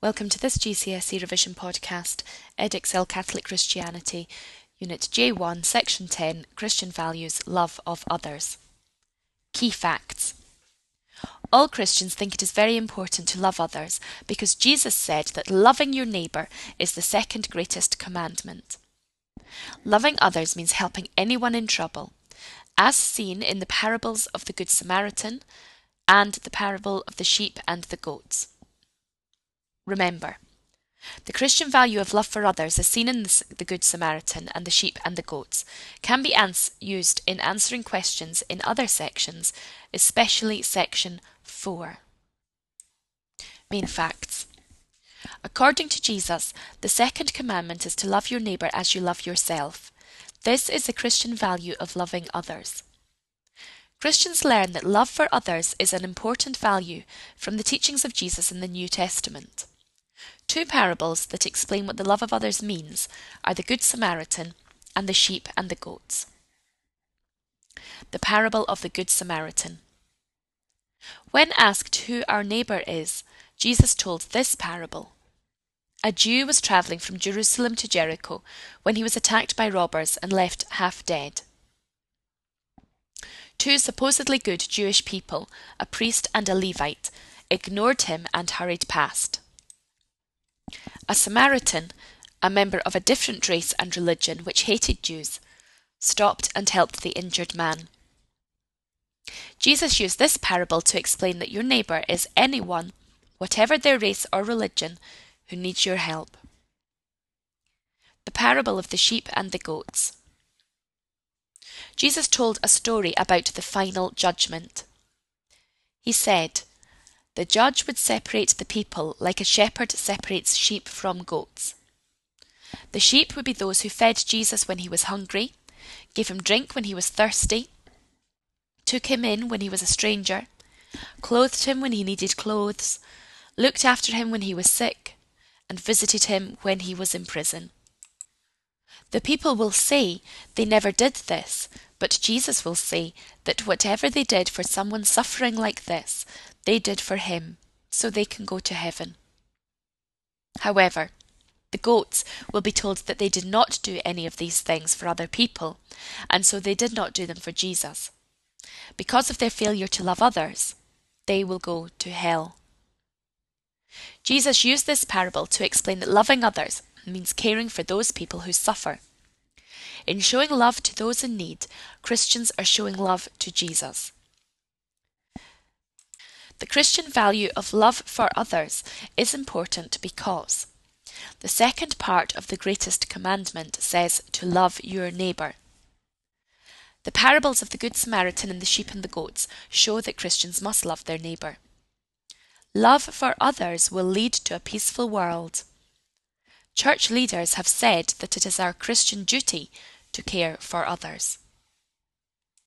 Welcome to this GCSE revision podcast, EdXL Catholic Christianity, Unit J1, Section 10, Christian Values, Love of Others. Key Facts. All Christians think it is very important to love others because Jesus said that loving your neighbour is the second greatest commandment. Loving others means helping anyone in trouble, as seen in the parables of the Good Samaritan and the parable of the sheep and the goats. Remember, the Christian value of love for others, as seen in the Good Samaritan and the sheep and the goats, can be used in answering questions in other sections, especially Section 4. Main Facts. According to Jesus, the second commandment is to love your neighbour as you love yourself. This is the Christian value of loving others. Christians learn that love for others is an important value from the teachings of Jesus in the New Testament. Two parables that explain what the love of others means are the Good Samaritan and the sheep and the goats. The parable of the Good Samaritan. When asked who our neighbour is, Jesus told this parable. A Jew was travelling from Jerusalem to Jericho when he was attacked by robbers and left half dead. Two supposedly good Jewish people, a priest and a Levite, ignored him and hurried past. A Samaritan, a member of a different race and religion which hated Jews, stopped and helped the injured man. Jesus used this parable to explain that your neighbour is anyone, whatever their race or religion, who needs your help. The parable of the sheep and the goats. Jesus told a story about the final judgment. He said, "The judge would separate the people like a shepherd separates sheep from goats. The sheep would be those who fed Jesus when he was hungry, gave him drink when he was thirsty, took him in when he was a stranger, clothed him when he needed clothes, looked after him when he was sick, and visited him when he was in prison. The people will say they never did this, but Jesus will say that whatever they did for someone suffering like this, they did for him, so they can go to heaven. However, the goats will be told that they did not do any of these things for other people, and so they did not do them for Jesus. Because of their failure to love others, they will go to hell." Jesus used this parable to explain that loving others means caring for those people who suffer. In showing love to those in need, Christians are showing love to Jesus. The Christian value of love for others is important because the second part of the greatest commandment says to love your neighbour. The parables of the Good Samaritan and the sheep and the goats show that Christians must love their neighbour. Love for others will lead to a peaceful world. Church leaders have said that it is our Christian duty to care for others.